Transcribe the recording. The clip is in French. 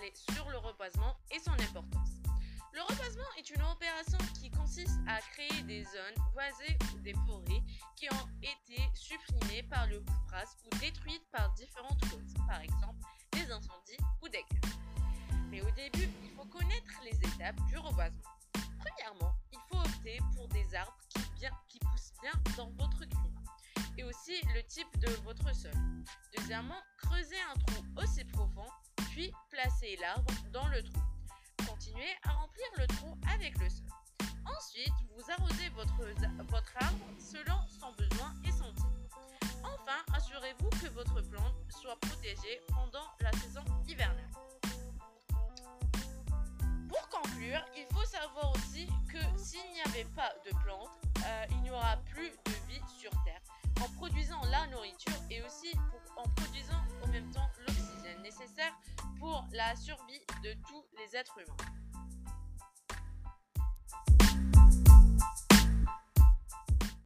parler sur le reboisement et son importance. Le reboisement est une opération qui consiste à créer des zones boisées ou des forêts qui ont été supprimées par le coupras ou détruites par différentes causes, par exemple des incendies ou des guerres. Mais au début, il faut connaître les étapes du reboisement. Premièrement, il faut opter pour des arbres qui poussent bien dans votre climat et aussi le type de votre sol. Deuxièmement, creusez un trou aussi profond, puis placez l'arbre dans le trou. Continuez à remplir le trou avec le sol. Ensuite, vous arrosez votre arbre selon son besoin et son type. Enfin, assurez-vous que votre plante soit protégée pendant la saison hivernale. Pour conclure, il faut savoir aussi que s'il n'y avait pas de plantes, il n'y aura plus de vie sur Terre, en produisant la nourriture et aussi en produisant en même temps l'oxygène nécessaire pour la survie de tous les êtres humains.